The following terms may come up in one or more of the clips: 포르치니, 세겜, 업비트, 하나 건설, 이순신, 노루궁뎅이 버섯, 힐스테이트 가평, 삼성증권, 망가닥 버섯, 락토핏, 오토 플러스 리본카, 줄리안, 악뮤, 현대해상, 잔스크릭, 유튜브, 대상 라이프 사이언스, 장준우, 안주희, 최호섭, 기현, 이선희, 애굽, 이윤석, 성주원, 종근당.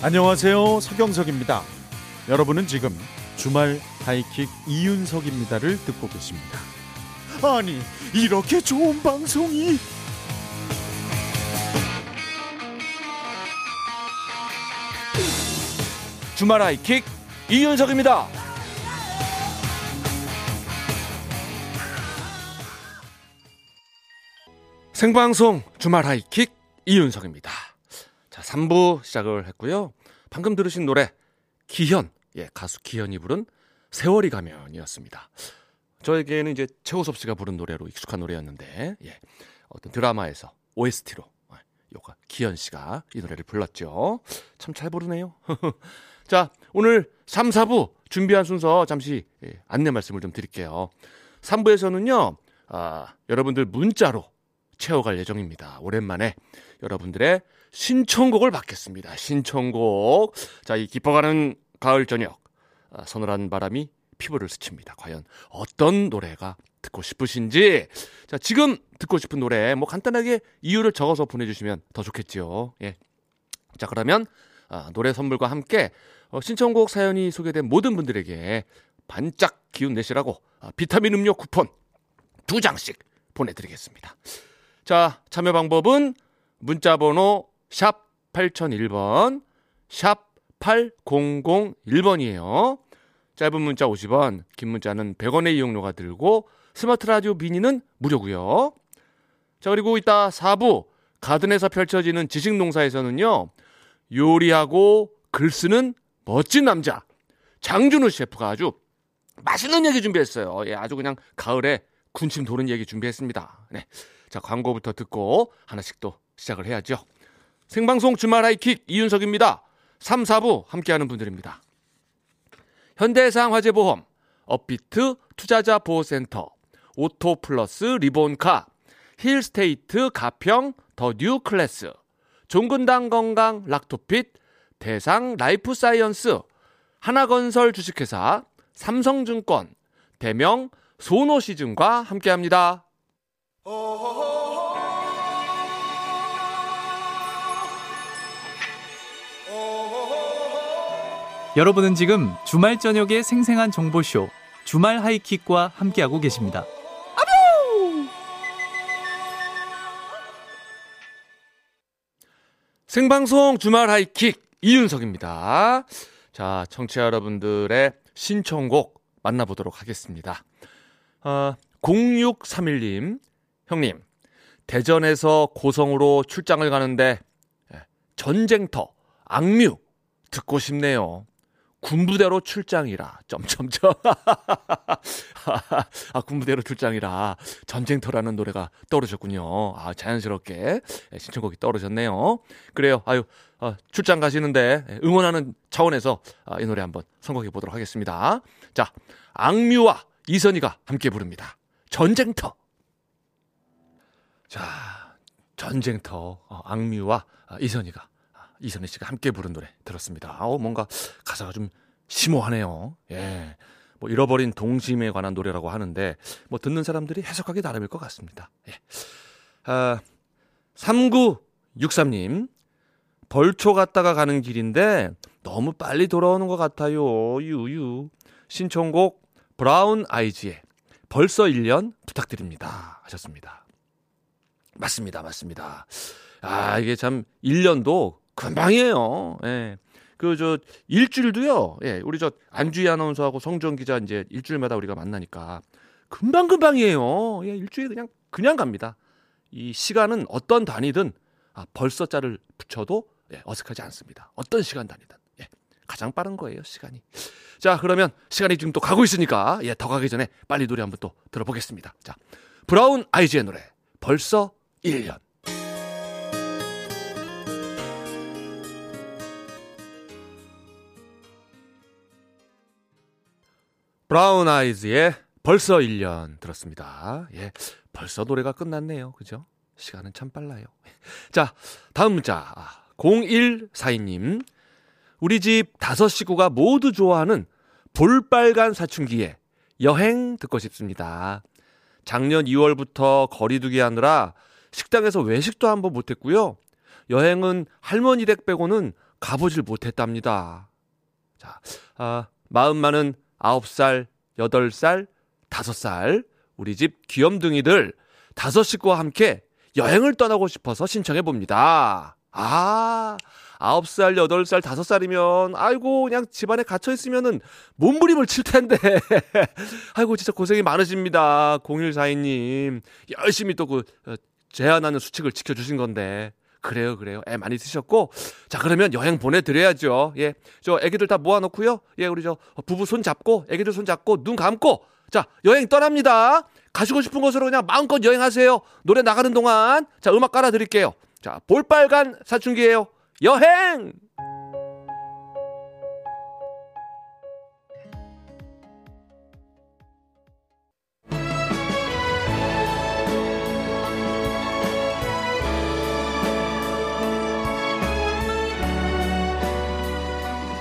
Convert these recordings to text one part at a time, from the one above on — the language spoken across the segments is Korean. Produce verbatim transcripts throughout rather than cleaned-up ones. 안녕하세요, 서경석입니다. 여러분은 지금 주말 하이킥 이윤석입니다를 듣고 계십니다. 아니, 이렇게 좋은 방송이... 주말 하이킥 이윤석입니다. 생방송 주말 하이킥 이윤석입니다. 자, 삼 부 시작을 했고요. 방금 들으신 노래 기현, 예, 가수 기현이 부른 세월이 가면이었습니다. 저에게는 이제 최호섭 씨가 부른 노래로 익숙한 노래였는데, 예, 어떤 드라마에서 오에스티로 요가 기현 씨가 이 노래를 불렀죠. 참 잘 부르네요. 자, 오늘 삼, 사 부 준비한 순서 잠시 예, 안내 말씀을 좀 드릴게요. 삼 부에서는요, 아, 여러분들 문자로 채워갈 예정입니다. 오랜만에 여러분들의 신청곡을 받겠습니다. 신청곡. 자, 이 깊어가는 가을 저녁, 아, 서늘한 바람이 피부를 스칩니다. 과연 어떤 노래가 듣고 싶으신지. 자, 지금 듣고 싶은 노래 뭐 간단하게 이유를 적어서 보내주시면 더 좋겠지요. 예. 자, 그러면 아, 노래 선물과 함께 어, 신청곡 사연이 소개된 모든 분들에게 반짝 기운 내시라고 아, 비타민 음료 쿠폰 두 장씩 보내드리겠습니다. 자, 참여 방법은 문자번호 샵 팔공공일 번, 샵 팔공공일 번이에요. 짧은 문자 오십 원, 긴 문자는 백 원의 이용료가 들고 스마트 라디오 미니는 무료고요. 자, 그리고 이따 사 부 가든에서 펼쳐지는 지식농사에서는요, 요리하고 글쓰는 멋진 남자 장준우 셰프가 아주 맛있는 얘기 준비했어요. 예, 아주 그냥 가을에 군침 도는 얘기 준비했습니다. 네, 자, 광고부터 듣고 하나씩 또 시작을 해야죠. 생방송 주말 하이킥 이윤석입니다. 삼, 사 부 함께하는 분들입니다. 현대해상 화재보험, 업비트 투자자보호센터, 오토 플러스 리본카, 힐스테이트 가평 더 뉴 클래스, 종근당 건강 락토핏, 대상 라이프 사이언스, 하나 건설 주식회사, 삼성증권, 대명 소노 시즌과 함께합니다. 여러분은 지금 주말 저녁의 생생한 정보쇼 주말 하이킥과 함께하고 계십니다. 아뵤! 생방송 주말 하이킥 이윤석입니다. 자, 청취자 여러분들의 신청곡 만나보도록 하겠습니다. 어, 공육삼일 님, 형님, 대전에서 고성으로 출장을 가는데 전쟁터 악뮤 듣고 싶네요. 군부대로 출장이라 점점점. 아, 군부대로 출장이라 전쟁터라는 노래가 떠오르셨군요. 아, 자연스럽게 신청곡이 떠오르셨네요. 그래요. 아유, 아, 출장 가시는데 응원하는 차원에서 아, 이 노래 한번 선곡해 보도록 하겠습니다. 자, 악뮤와 이선희가 함께 부릅니다. 전쟁터. 자, 전쟁터. 어, 악뮤와 이선희가 이선희 씨가 함께 부른 노래 들었습니다. 아우, 뭔가 가사가 좀 심오하네요. 예. 뭐, 잃어버린 동심에 관한 노래라고 하는데, 뭐, 듣는 사람들이 해석하기 나름일 것 같습니다. 예. 아, 삼구육삼 님, 벌초 갔다가 가는 길인데, 너무 빨리 돌아오는 것 같아요. 유유. 신청곡, 브라운 아이즈의 벌써 일 년 부탁드립니다. 하셨습니다. 맞습니다. 맞습니다. 아, 이게 참, 일 년도 금방이에요. 예. 그, 저, 일주일도요, 예, 우리 저, 안주희 아나운서하고 성주원 기자 이제 일주일마다 우리가 만나니까 금방금방이에요. 예, 일주일 그냥, 그냥 갑니다. 이 시간은 어떤 단위든, 아, 벌써 자를 붙여도, 예, 어색하지 않습니다. 어떤 시간 단위든. 예, 가장 빠른 거예요, 시간이. 자, 그러면 시간이 지금 또 가고 있으니까, 예, 더 가기 전에 빨리 노래 한번 또 들어보겠습니다. 자, 브라운 아이즈의 노래, 벌써 일 년. 브라운 아이즈의 벌써 일 년 들었습니다. 예, 벌써 노래가 끝났네요. 그죠? 시간은 참 빨라요. 자, 다음 문자. 공일사이 님, 우리 집 다섯 식구가 모두 좋아하는 볼빨간 사춘기에 여행 듣고 싶습니다. 작년 이월부터 거리두기 하느라 식당에서 외식도 한번 못했고요. 여행은 할머니 댁 빼고는 가보질 못했답니다. 자, 아, 마음만은 아홉 살, 여덟 살, 다섯 살 우리 집 귀염둥이들 다섯 식구와 함께 여행을 떠나고 싶어서 신청해봅니다. 아, 아홉 살, 여덟 살, 다섯 살이면 아이고 그냥 집안에 갇혀있으면은 몸부림을 칠 텐데 아이고 진짜 고생이 많으십니다. 공일사이님 열심히 또 그 제안하는 수칙을 지켜주신 건데 그래요 그래요 애 많이 쓰셨고 자 그러면 여행 보내드려야죠. 예, 저 애기들 다 모아놓고요. 예, 우리 저 부부 손잡고 애기들 손잡고 눈 감고 자 여행 떠납니다. 가시고 싶은 곳으로 그냥 마음껏 여행하세요. 노래 나가는 동안 자 음악 깔아드릴게요. 자 볼빨간 사춘기예요. 여행!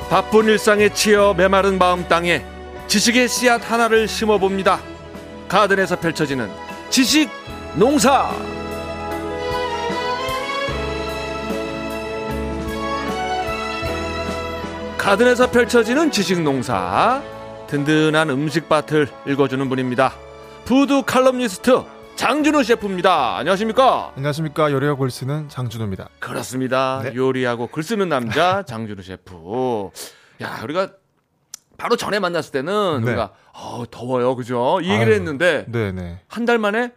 바쁜 일상에 치여 메마른 마음 땅에 지식의 씨앗 하나를 심어봅니다. 가든에서 펼쳐지는 지식 농사. 가든에서 펼쳐지는 지식농사, 든든한 음식밭을 읽어주는 분입니다. 푸드 칼럼니스트 장준우 셰프입니다. 안녕하십니까? 안녕하십니까? 요리하고 글 쓰는 장준우입니다. 그렇습니다. 네. 요리하고 글 쓰는 남자 장준우 셰프. 야, 우리가 바로 전에 만났을 때는 네. 우리가 어, 더워요, 그죠? 이 얘기를 아유, 했는데 네네. 한 달 만에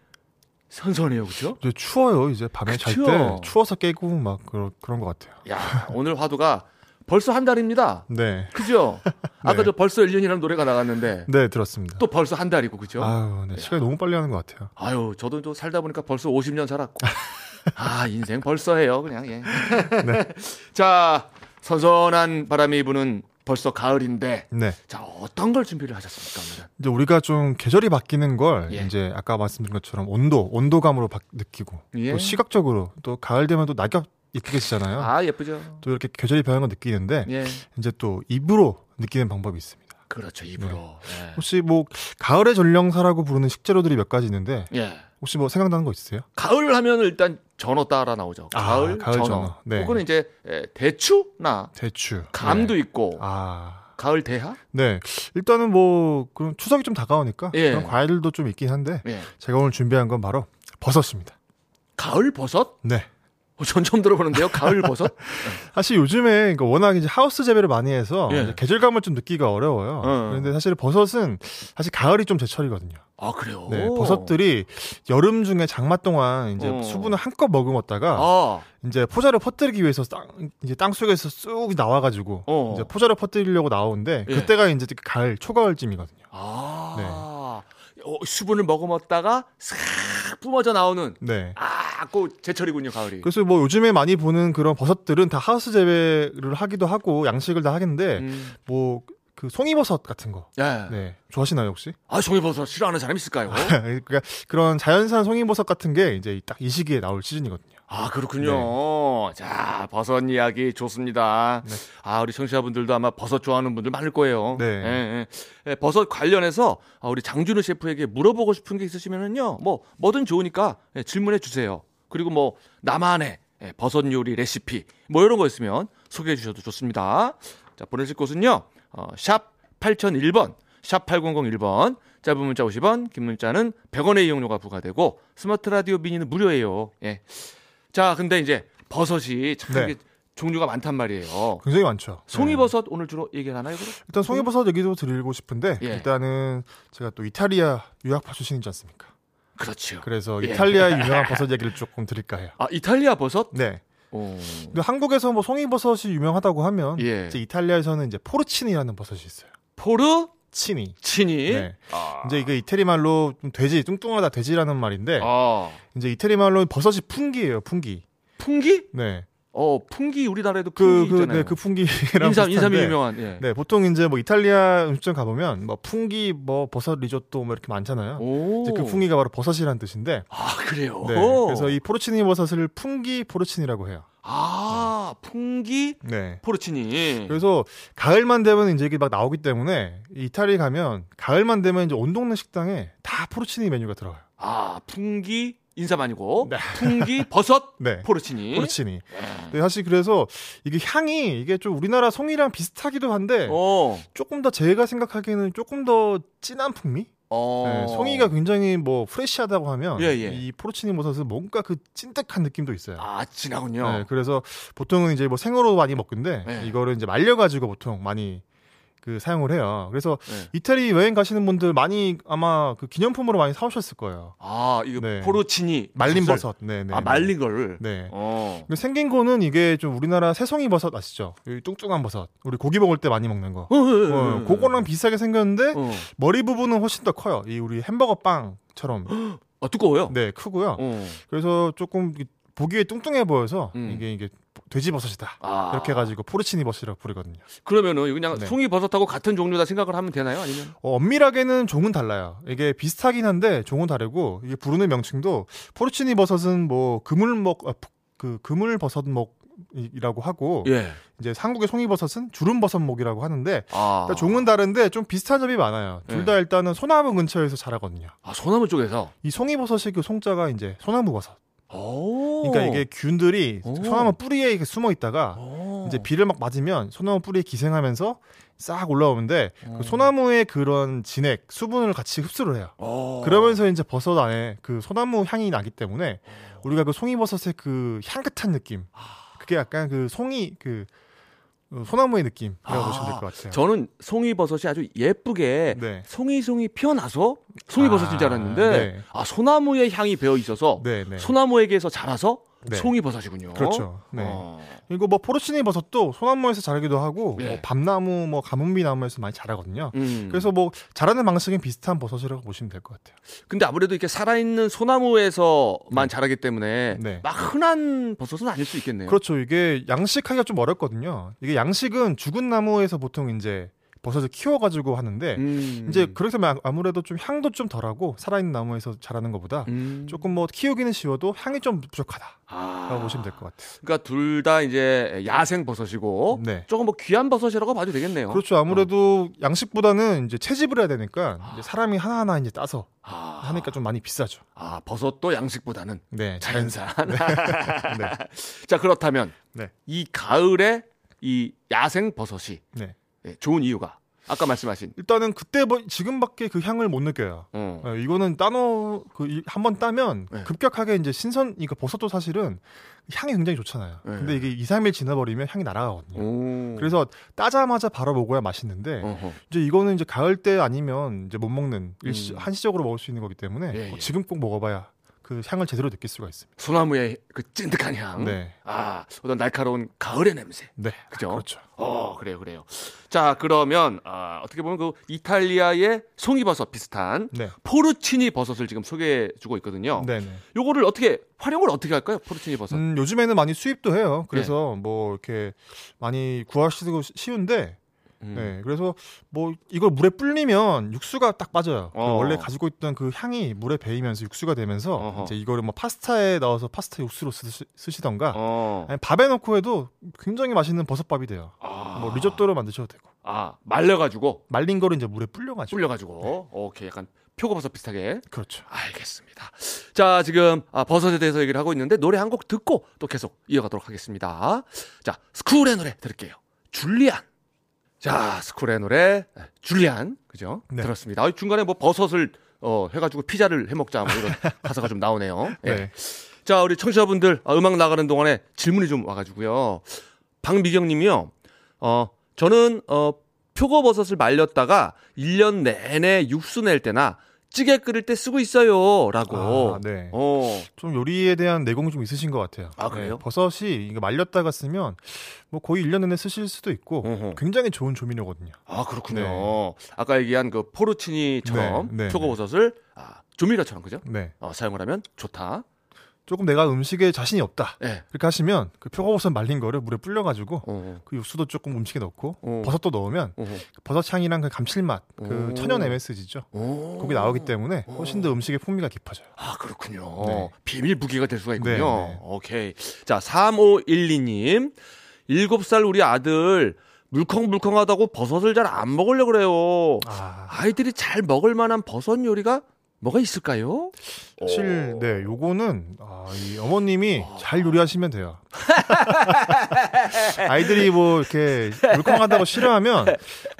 선선해요, 그죠? 이제 추워요, 이제 밤에 잘 때 추워서 깨고 막 그런 그런 것 같아요. 야, 오늘 화두가 벌써 한 달입니다. 네. 그죠? 아까 저 네. 벌써 일 년이라는 노래가 나갔는데. 네, 들었습니다. 또 벌써 한 달이고, 그죠? 아유, 네. 시간이 너무 빨리 하는 것 같아요. 아유, 저도 또 살다 보니까 벌써 오십 년 살았고. 아, 인생 벌써 해요, 그냥, 예. 네. 자, 선선한 바람이 부는 벌써 가을인데. 네. 자, 어떤 걸 준비를 하셨습니까, 오늘? 이제 우리가 좀 계절이 바뀌는 걸, 예. 이제 아까 말씀드린 것처럼 온도, 온도감으로 바, 느끼고. 예. 또 시각적으로, 또 가을 되면 또 낙엽, 예쁘게 지잖아요. 아, 예쁘죠. 또 이렇게 계절이 변하는 걸 느끼는데 예. 이제 또 입으로 느끼는 방법이 있습니다. 그렇죠, 입으로. 네. 네. 혹시 뭐 가을의 전령사라고 부르는 식재료들이 몇 가지 있는데 예. 혹시 뭐 생각나는 거 있으세요? 가을 하면 일단 전어 따라 나오죠. 가을, 아, 가을 전어. 전어. 네. 혹은 이제 대추나 대추, 감도 네. 있고. 아. 가을 대하? 네, 일단은 뭐 그럼 추석이 좀 다가오니까 예. 그런 과일들도 좀 있긴 한데 예. 제가 오늘 준비한 건 바로 버섯입니다. 가을 버섯? 네. 전 처음 들어보는데요, 가을 버섯? 사실 요즘에 워낙 이제 하우스 재배를 많이 해서 예. 계절감을 좀 느끼기가 어려워요. 어. 그런데 사실 버섯은 사실 가을이 좀 제철이거든요. 아, 그래요? 네, 버섯들이 여름 중에 장마 동안 이제 어. 수분을 한껏 머금었다가 아. 이제 포자를 퍼뜨리기 위해서 땅, 이제 땅 속에서 쑥 나와가지고 어. 이제 포자를 퍼뜨리려고 나오는데 예. 그때가 이제 가을, 초가을쯤이거든요. 아. 네. 수분을 머금었다가 싹 뿜어져 나오는 네. 아, 꼭 제철이군요, 가을이. 그래서 뭐 요즘에 많이 보는 그런 버섯들은 다 하우스 재배를 하기도 하고 양식을 다 하겠는데 음. 뭐 그 송이버섯 같은 거 예. 네. 좋아하시나요, 혹시? 아, 송이버섯 싫어하는 사람 있을까요? 그러니까 그런 자연산 송이버섯 같은 게 이제 딱 이 시기에 나올 시즌이거든요. 아, 그렇군요. 네. 자, 버섯 이야기 좋습니다. 네. 아, 우리 청취자분들도 아마 버섯 좋아하는 분들 많을 거예요. 네. 예, 예. 버섯 관련해서 우리 장준우 셰프에게 물어보고 싶은 게 있으시면은요, 뭐 뭐든 좋으니까 질문해 주세요. 그리고 뭐 나만의 버섯 요리 레시피 뭐 이런 거 있으면 소개해 주셔도 좋습니다. 자, 보내실 곳은요, 어, 샵 팔공공일 번, 샵 팔공공일 번. 짧은 문자 오십 원, 긴 문자는 백 원의 이용료가 부과되고 스마트 라디오 미니는 무료예요. 예. 자, 근데 이제 버섯이 참 네. 종류가 많단 말이에요. 굉장히 많죠. 송이버섯 네. 오늘 주로 얘기하나요? 그럼? 일단 송이버섯 얘기도 드리고 싶은데 예. 일단은 제가 또 이탈리아 유학파 출신이지 않습니까? 그렇죠. 그래서 예. 이탈리아의 유명한 버섯 얘기를 조금 드릴까 해요. 아, 이탈리아 버섯? 네. 오. 근데 한국에서 뭐 송이버섯이 유명하다고 하면 예. 이제 이탈리아에서는 이제 포르치니라는 버섯이 있어요. 포르? 치니. 치니. 네. 아. 이제 이거 이태리 말로 돼지, 뚱뚱하다 돼지라는 말인데, 아. 이제 이태리 말로 버섯이 풍기예요, 풍기. 풍기? 네. 어, 풍기 우리나라에도 풍기 그, 그, 있잖아요. 네, 그 풍기라는 인삼, 인삼이 유명한. 예. 네, 보통 이제 뭐 이탈리아 음식점 가보면 뭐 풍기, 뭐 버섯 리조또 뭐 이렇게 많잖아요. 오. 이제 그 풍기가 바로 버섯이라는 뜻인데. 아, 그래요. 네. 그래서 이 포르치니 버섯을 풍기 포르치니라고 해요. 아, 네. 풍기 네. 포르치니. 그래서 가을만 되면 이제 이게 막 나오기 때문에 이탈리아 가면 가을만 되면 이제 온 동네 식당에 다 포르치니 메뉴가 들어가요. 아, 풍기 인삼아니고 네. 풍기, 버섯, 네. 포르치니. 포르치니. 네, 사실 그래서 이게 향이 이게 좀 우리나라 송이랑 비슷하기도 한데 어. 조금 더 제가 생각하기에는 조금 더 진한 풍미? 어. 네, 송이가 굉장히 뭐 프레시하다고 하면 예, 예. 이 포르치니 버섯은 뭔가 그 찐득한 느낌도 있어요. 아, 진하군요. 네, 그래서 보통은 이제 뭐 생으로 많이 먹는데 예. 이거를 이제 말려가지고 보통 많이 그 사용을 해요. 그래서 네. 이태리 여행 가시는 분들 많이 아마 그 기념품으로 많이 사오셨을 거예요. 아, 이거 네. 포르치니 말린 버섯. 네, 네. 아, 말린 걸. 네. 어. 생긴 거는 이게 좀 우리나라 새송이 버섯 아시죠? 이 뚱뚱한 버섯. 우리 고기 먹을 때 많이 먹는 거. 어, 어, 그거랑 비슷하게 생겼는데 어. 머리 부분은 훨씬 더 커요. 이 우리 햄버거 빵처럼. 아, 두꺼워요? 네, 크고요. 어. 그래서 조금 보기에 뚱뚱해 보여서 음. 이게 이게 돼지버섯이다. 아. 이렇게 해가지고 포르치니 버섯이라고 부르거든요. 그러면은 그냥 네. 송이버섯하고 같은 종류다 생각을 하면 되나요? 아니면 어, 엄밀하게는 종은 달라요. 이게 비슷하긴 한데 종은 다르고 이게 부르는 명칭도 포르치니 버섯은 뭐 그물목 아, 그 그물버섯목이라고 하고 예. 이제 한국의 송이버섯은 주름버섯목이라고 하는데 아. 그러니까 종은 다른데 좀 비슷한 점이 많아요. 둘 다 예. 일단은 소나무 근처에서 자라거든요. 아, 소나무 쪽에서 이 송이버섯이 그 송자가 이제 소나무 버섯. 그러니까 이게 균들이 소나무 뿌리에 숨어 있다가 이제 비를 막 맞으면 소나무 뿌리에 기생하면서 싹 올라오는데 그 소나무의 그런 진액, 수분을 같이 흡수를 해요. 그러면서 이제 버섯 안에 그 소나무 향이 나기 때문에 우리가 그 송이버섯의 그 향긋한 느낌, 그게 약간 그 송이 그 소나무의 느낌이라고 아, 보시면 될 것 같아요. 저는 송이버섯이 아주 예쁘게 네. 송이송이 피어나서 송이버섯인 줄 알았는데 아, 네. 아, 소나무의 향이 배어있어서 네, 네. 소나무에게서 자라서 네. 송이버섯이군요. 그렇죠. 네. 아. 그리고 뭐 포르치니 버섯도 소나무에서 자라기도 하고 네. 뭐 밤나무, 뭐 가뭄비 나무에서 많이 자라거든요. 음. 그래서 뭐 자라는 방식은 비슷한 버섯이라고 보시면 될 것 같아요. 근데 아무래도 이렇게 살아있는 소나무에서만 네. 자라기 때문에 네. 막 흔한 버섯은 아닐 수 있겠네요. 그렇죠. 이게 양식하기가 좀 어렵거든요. 이게 양식은 죽은 나무에서 보통 이제 버섯을 키워가지고 하는데 음. 이제 그렇게 되면 아무래도 좀 향도 좀 덜하고 살아있는 나무에서 자라는 것보다 음. 조금 뭐 키우기는 쉬워도 향이 좀 부족하다라고 아. 보시면 될 것 같아요. 그러니까 둘 다 이제 야생 버섯이고 네. 조금 뭐 귀한 버섯이라고 봐도 되겠네요. 그렇죠. 아무래도 어. 양식보다는 이제 채집을 해야 되니까 아. 이제 사람이 하나하나 이제 따서 아. 하니까 좀 많이 비싸죠. 아, 버섯도 양식보다는 네, 자연산. 네. 네. 자, 그렇다면 네. 이 가을에 이 야생 버섯이 네. 네, 좋은 이유가 아까 말씀하신 일단은 그때 지금밖에 그 향을 못 느껴요. 어. 네, 이거는 따놓 그 한번 따면 네. 급격하게 이제 신선 이거 버섯도 사실은 향이 굉장히 좋잖아요. 네. 근데 이게 이, 삼일 지나버리면 향이 날아가거든요. 오. 그래서 따자마자 바로 먹어야 맛있는데 어허. 이제 이거는 이제 가을 때 아니면 이제 못 먹는 일시, 음. 한시적으로 먹을 수 있는 거기 때문에 예, 예. 어, 지금 꼭 먹어봐야. 그 향을 제대로 느낄 수가 있습니다. 소나무의 그 찐득한 향, 네. 아, 어떤 날카로운 가을의 냄새, 네, 그죠? 아, 그렇죠. 어, 그래요, 그래요. 자, 그러면 아, 어떻게 보면 그 이탈리아의 송이버섯 비슷한 네. 포르치니 버섯을 지금 소개해주고 있거든요. 네, 네. 요거를 어떻게 활용을 어떻게 할까요, 포르치니 버섯? 음, 요즘에는 많이 수입도 해요. 그래서 네. 뭐 이렇게 많이 구하시고 쉬운데. 음. 네, 그래서 뭐 이걸 물에 불리면 육수가 딱 빠져요. 어. 원래 가지고 있던 그 향이 물에 배이면서 육수가 되면서 어허. 이제 이거를 뭐 파스타에 넣어서 파스타 육수로 쓰시, 쓰시던가 어. 아니, 밥에 넣고 해도 굉장히 맛있는 버섯밥이 돼요. 아. 뭐 리조또로 만드셔도 되고. 아, 말려가지고 말린 거를 이제 물에 불려가지고. 불려가지고. 네. 오케이, 약간. 표고버섯 비슷하게. 그렇죠. 알겠습니다. 자, 지금 아, 버섯에 대해서 얘기를 하고 있는데 노래 한 곡 듣고 또 계속 이어가도록 하겠습니다. 자, 스쿨의 노래 들을게요. 줄리안. 자, 스쿨의 노래 줄리안 그죠? 네. 들었습니다. 아, 중간에 뭐 버섯을 어, 해가지고 피자를 해먹자 뭐 이런 가사가 좀 나오네요. 네. 네. 자, 우리 청취자분들 아, 음악 나가는 동안에 질문이 좀 와가지고요. 박미경님이요. 어, 저는 어, 표고버섯을 말렸다가 일 년 내내 육수 낼 때나 찌개 끓일 때 쓰고 있어요라고. 아, 네. 어. 좀 요리에 대한 내공이 좀 있으신 것 같아요. 아, 그래요? 네, 버섯이 말렸다가 쓰면 뭐 거의 일 년 내내 쓰실 수도 있고 어허. 굉장히 좋은 조미료거든요. 아, 그렇군요. 네. 아까 얘기한 그 포르치니처럼 네, 네, 표고버섯을 아, 조미료처럼 그죠? 네. 어, 사용을 하면 좋다. 조금 내가 음식에 자신이 없다. 네. 그렇게 하시면 그 표고버섯 말린 거를 물에 불려가지고 어허. 그 육수도 조금 음식에 넣고 어허. 버섯도 넣으면 어허. 버섯 향이랑 그 감칠맛, 그 천연 엠에스지죠. 거기 나오기 때문에 훨씬 더 음식의 풍미가 깊어져요. 아, 그렇군요. 네. 비밀 무기가 될 수가 있군요. 네네. 오케이. 자, 삼오일이님. 일곱 살 우리 아들 물컹물컹하다고 버섯을 잘 안 먹으려고 그래요. 아. 아이들이 잘 먹을 만한 버섯 요리가 뭐가 있을까요? 사실 네, 요거는 아, 이 어머님이 잘 요리하시면 돼요. 아이들이 뭐 이렇게 물컹하다고 싫어하면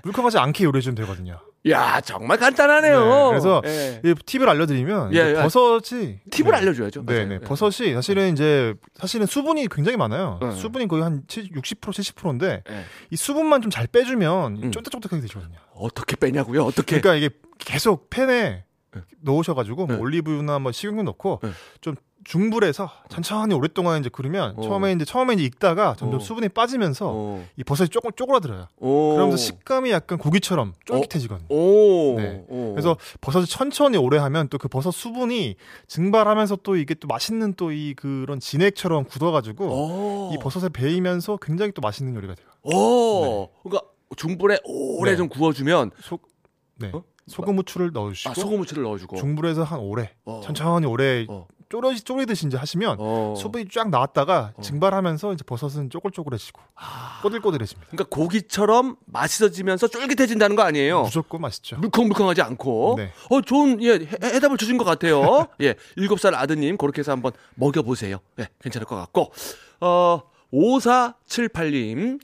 물컹하지 않게 요리해주면 되거든요. 야, 정말 간단하네요. 네, 그래서 예. 이 팁을 알려드리면 예, 예. 버섯이 팁을 네. 알려줘야죠. 네, 네, 버섯이 사실은 이제 사실은 수분이 굉장히 많아요. 예. 수분이 거의 한 육십 퍼센트 칠십 퍼센트인데 예. 이 수분만 좀 잘 빼주면 음. 쫀득쫀득하게 되거든요. 어떻게 빼냐고요? 어떻게? 그러니까 이게 계속 팬에 네. 넣으셔가지고 네. 뭐 올리브유나 뭐 식용유 넣고 네. 좀 중불에서 천천히 오랫동안 이제 그러면 오. 처음에 이제 처음에 이제 익다가 점점 오. 수분이 빠지면서 오. 이 버섯이 조금 쪼그라들어요. 오. 그러면서 식감이 약간 고기처럼 쫄깃해지거든요. 오. 네. 오. 그래서 버섯이 천천히 오래 하면 또 그 버섯 수분이 증발하면서 또 이게 또 맛있는 또 이 그런 진액처럼 굳어가지고 오. 이 버섯에 배이면서 굉장히 또 맛있는 요리가 돼요. 오. 네. 그러니까 중불에 오래 네. 좀 구워주면 속 네. 어? 소금 후추를 넣어주시고, 아, 소금 후추를 넣어주고 중불에서 한 오래 어. 천천히 오래 어. 쪼르시 쪼리듯이 이제 하시면 어. 수분이 쫙 나왔다가 어. 증발하면서 이제 버섯은 쪼글쪼글해지고 아. 꼬들꼬들해집니다. 그러니까 고기처럼 맛있어지면서 쫄깃해진다는 거 아니에요? 무조건 맛있죠. 물컹물컹하지 않고. 네. 어, 좋은 예 해, 해답을 주신 것 같아요. 예, 일곱 살 아드님 그렇게 해서 한번 먹여보세요. 예, 괜찮을 것 같고. 어, 오사칠팔 님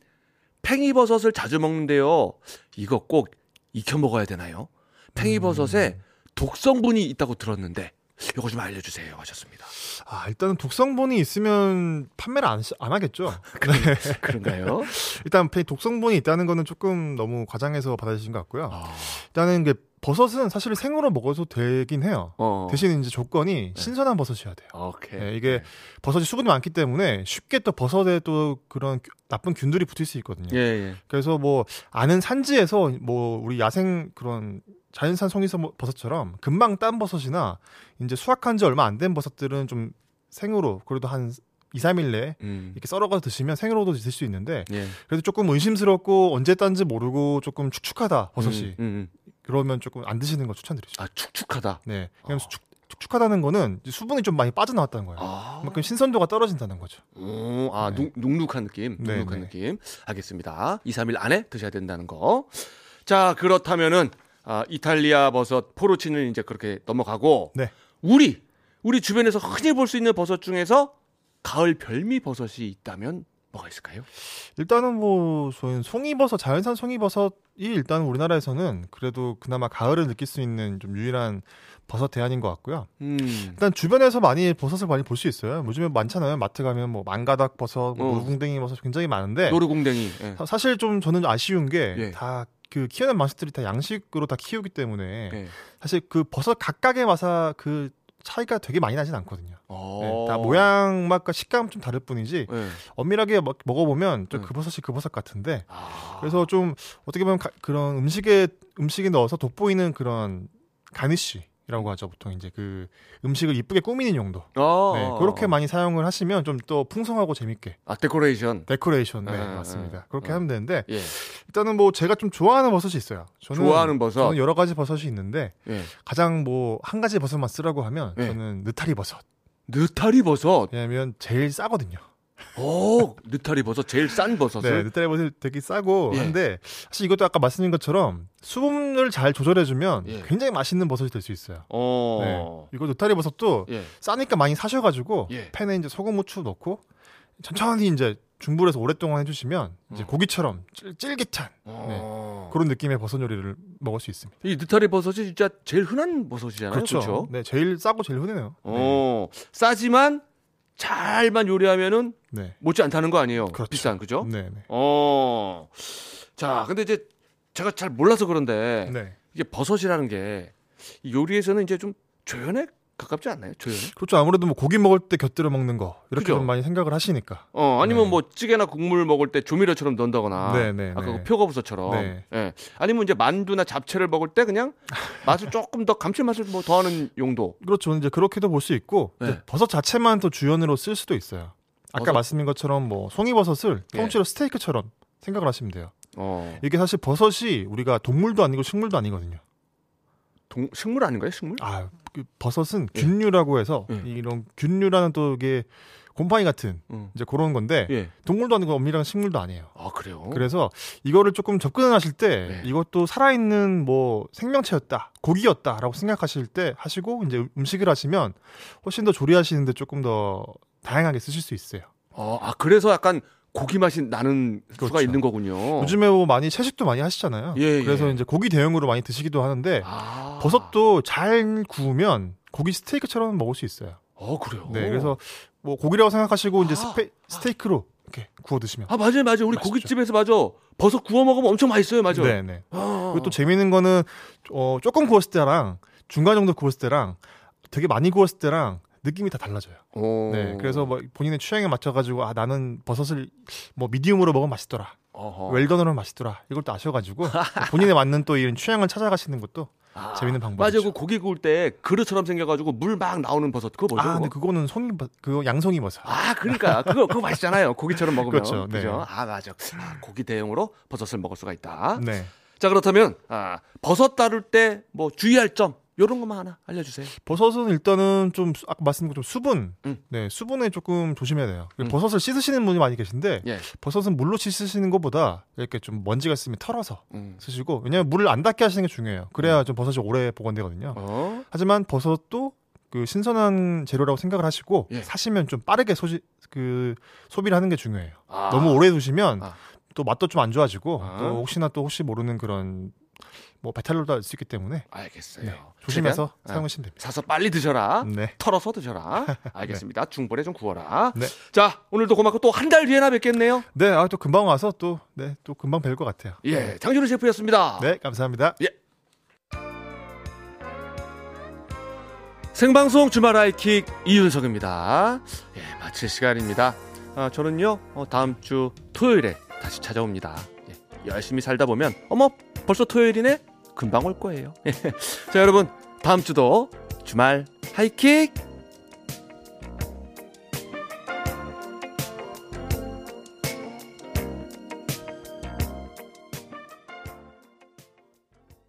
팽이버섯을 자주 먹는데요. 이거 꼭 익혀 먹어야 되나요? 팽이버섯에 음. 독성분이 있다고 들었는데 이거 좀 알려주세요 하셨습니다. 아, 일단은 독성분이 있으면 판매를 안, 안 하겠죠. 네. 그런가요? 일단 독성분이 있다는 거는 조금 너무 과장해서 받아주신 것 같고요. 아. 일단은 이게 버섯은 사실 생으로 먹어도 되긴 해요. 어. 대신 이제 조건이 네. 신선한 버섯이어야 돼요. 오케이. 네, 이게 네. 버섯이 수분이 많기 때문에 쉽게 또 버섯에 또 그런 나쁜 균들이 붙을 수 있거든요. 예, 예. 그래서 뭐 아는 산지에서 뭐 우리 야생 그런 자연산 송이소 버섯처럼 금방 딴 버섯이나 이제 수확한 지 얼마 안 된 버섯들은 좀 생으로 그래도 한 이 삼 일 내에 음. 이렇게 썰어가서 드시면 생으로도 드실 수 있는데 예. 그래도 조금 의심스럽고 언제 딴지 모르고 조금 축축하다 버섯이 음, 음. 그러면 조금 안 드시는 거 추천드리죠. 아, 축축하다. 네. 그냥 어. 축축하다는 거는 수분이 좀 많이 빠져나왔다는 거예요. 아. 그만큼 신선도가 떨어진다는 거죠. 오, 아, 네. 눅눅한 느낌. 눅눅한 네네. 느낌. 알겠습니다. 이 삼 일 안에 드셔야 된다는 거. 자, 그렇다면은 아, 이탈리아 버섯, 포르치니는 이제 그렇게 넘어가고 네. 우리 우리 주변에서 흔히 볼 수 있는 버섯 중에서 가을 별미 버섯이 있다면 뭐가 있을까요? 일단은 뭐 저희는 송이버섯, 자연산 송이버섯이 일단 우리나라에서는 그래도 그나마 가을을 느낄 수 있는 좀 유일한 버섯 대안인 것 같고요. 음. 일단 주변에서 많이 버섯을 많이 볼 수 있어요. 요즘에 많잖아요. 마트 가면 뭐 망가닥 버섯, 뭐 어. 노루궁뎅이 버섯 굉장히 많은데 노루궁뎅이 예. 사실 좀 저는 아쉬운 게 다 예. 그 키우는 맛들이 다 양식으로 다 키우기 때문에 네. 사실 그 버섯 각각의 맛사 그 차이가 되게 많이 나진 않거든요. 네, 다 모양 맛과 식감 좀 다를 뿐이지 네. 엄밀하게 막 먹어보면 좀 그 버섯이 그 버섯 같은데 아. 그래서 좀 어떻게 보면 가, 그런 음식에 음식에 넣어서 돋보이는 그런 가니쉬. 이라고 하죠. 보통 이제 그 음식을 이쁘게 꾸미는 용도. 아~ 네, 그렇게 많이 사용을 하시면 좀 더 풍성하고 재밌게. 아, 데코레이션. 데코레이션. 네, 아, 맞습니다. 아, 그렇게 아, 하면 되는데 예. 일단은 뭐 제가 좀 좋아하는 버섯이 있어요. 저는, 좋아하는 버섯. 저는 여러 가지 버섯이 있는데 예. 가장 뭐 한 가지 버섯만 쓰라고 하면 예. 저는 느타리 버섯. 느타리 버섯. 왜냐하면 제일 싸거든요. 오, 느타리 버섯 제일 싼 버섯을. 네, 느타리 버섯 되게 싸고 예. 한데 사실 이것도 아까 말씀드린 것처럼 수분을 잘 조절해주면 예. 굉장히 맛있는 버섯이 될 수 있어요. 네, 이거 느타리 버섯도 예. 싸니까 많이 사셔가지고 예. 팬에 이제 소금 후추 넣고 천천히 이제 중불에서 오랫동안 해주시면 이제 어. 고기처럼 질, 질깃한 네, 그런 느낌의 버섯 요리를 먹을 수 있습니다. 이 느타리 버섯이 진짜 제일 흔한 버섯이잖아요. 그렇죠. 그렇죠? 네, 제일 싸고 제일 흔해요. 네. 싸지만 잘만 요리하면은 네. 못지않다는 거 아니에요. 그렇죠. 비싼 그죠? 네. 어. 자, 근데 이제 제가 잘 몰라서 그런데 네. 이게 버섯이라는 게 요리에서는 이제 좀 조연에 가깝지 않나요? 조연. 그렇죠. 아무래도 뭐 고기 먹을 때 곁들여 먹는 거 이렇게 그죠? 좀 많이 생각을 하시니까. 어, 아니면 네. 뭐 찌개나 국물 먹을 때 조미료처럼 넣는다거나. 네, 네, 아까 네. 그 표고버섯처럼. 네. 네. 아니면 이제 만두나 잡채를 먹을 때 그냥 맛을 조금 더 감칠맛을 뭐 더하는 용도. 그렇죠. 이제 그렇게도 볼 수 있고 네. 버섯 자체만 또 주연으로 쓸 수도 있어요. 아까 버섯? 말씀인 것처럼 뭐 송이버섯을 통째로 네. 스테이크처럼 생각을 하시면 돼요. 어. 이게 사실 버섯이 우리가 동물도 아니고 식물도 아니거든요. 동, 식물 아닌가요? 식물? 아, 버섯은 균류라고 해서 예. 이런 균류라는 또 이게 곰팡이 같은 음. 이제 그런 건데 예. 동물도 아니고 엄밀한 식물도 아니에요. 아 그래요? 그래서 이거를 조금 접근하실 때 예. 이것도 살아있는 뭐 생명체였다, 고기였다라고 생각하실 때 하시고 이제 음식을 하시면 훨씬 더 조리하시는데 조금 더 다양하게 쓰실 수 있어요. 어, 아 그래서 약간 고기 맛이 나는 그렇죠. 수가 있는 거군요. 요즘에 뭐 많이 채식도 많이 하시잖아요. 예, 그래서 예. 이제 고기 대용으로 많이 드시기도 하는데 아. 버섯도 잘 구우면 고기 스테이크처럼 먹을 수 있어요. 어 아, 그래요. 네, 그래서 뭐 고기라고 생각하시고 아. 이제 스페, 스테이크로 이렇게 구워 드시면. 아 맞아요, 맞아요. 우리 맛있죠. 고깃집에서 맞아 버섯 구워 먹으면 엄청 맛있어요, 맞아요. 네, 네. 아. 그리고 또 재밌는 거는 어, 조금 구웠을 때랑 중간 정도 구웠을 때랑 되게 많이 구웠을 때랑. 느낌이 다 달라져요. 오. 네, 그래서 뭐 본인의 취향에 맞춰가지고 아 나는 버섯을 뭐 미디움으로 먹으면 맛있더라, 어허. 웰던으로 맛있더라 이걸 또 아셔가지고 본인에 맞는 또 이런 취향을 찾아가시는 것도 아. 재밌는 방법이죠. 맞아요, 그 고기 구울 때 그릇처럼 생겨가지고 물 막 나오는 버섯 그거 뭐죠? 아, 근데 그거는 송이 그 양송이 버섯. 아, 그러니까 그거 그거 맛있잖아요. 고기처럼 먹으면 그렇죠. 네. 그죠? 아, 맞아. 아, 고기 대용으로 버섯을 먹을 수가 있다. 네. 자 그렇다면 아, 버섯 다룰 때 뭐 주의할 점. 요런 것만 하나 알려주세요. 버섯은 일단은 좀 아까 말씀드린 것처럼 수분, 음. 네 수분에 조금 조심해야 돼요. 음. 버섯을 씻으시는 분이 많이 계신데 예. 버섯은 물로 씻으시는 것보다 이렇게 좀 먼지가 있으면 털어서 음. 쓰시고 왜냐하면 물을 안 닿게 하시는 게 중요해요. 그래야 음. 좀 버섯이 오래 보관되거든요. 어? 하지만 버섯도 그 신선한 재료라고 생각을 하시고 예. 사시면 좀 빠르게 소지, 그 소비를 하는 게 중요해요. 아. 너무 오래 두시면 아. 또 맛도 좀 안 좋아지고 아. 또 혹시나 또 혹시 모르는 그런. 뭐 배탈로도 알 수 있기 때문에 알겠어요. 네, 조심해서 최대한, 사용하시면 됩니다. 사서 빨리 드셔라. 네. 털어서 드셔라. 알겠습니다. 네. 중벌에 좀 구워라. 네. 자 오늘도 고맙고 또 한 달 뒤에나 뵙겠네요. 네, 아, 또 금방 와서 또 네, 또 금방 뵐 것 같아요. 예, 장준우 셰프였습니다. 네, 감사합니다. 예. 생방송 주말 하이킥 이윤석입니다. 예, 마칠 시간입니다. 아, 저는요 어, 다음 주 토요일에 다시 찾아옵니다. 예, 열심히 살다 보면 어머. 벌써 토요일이네? 금방 올 거예요. 자, 여러분 다음 주도 주말 하이킥!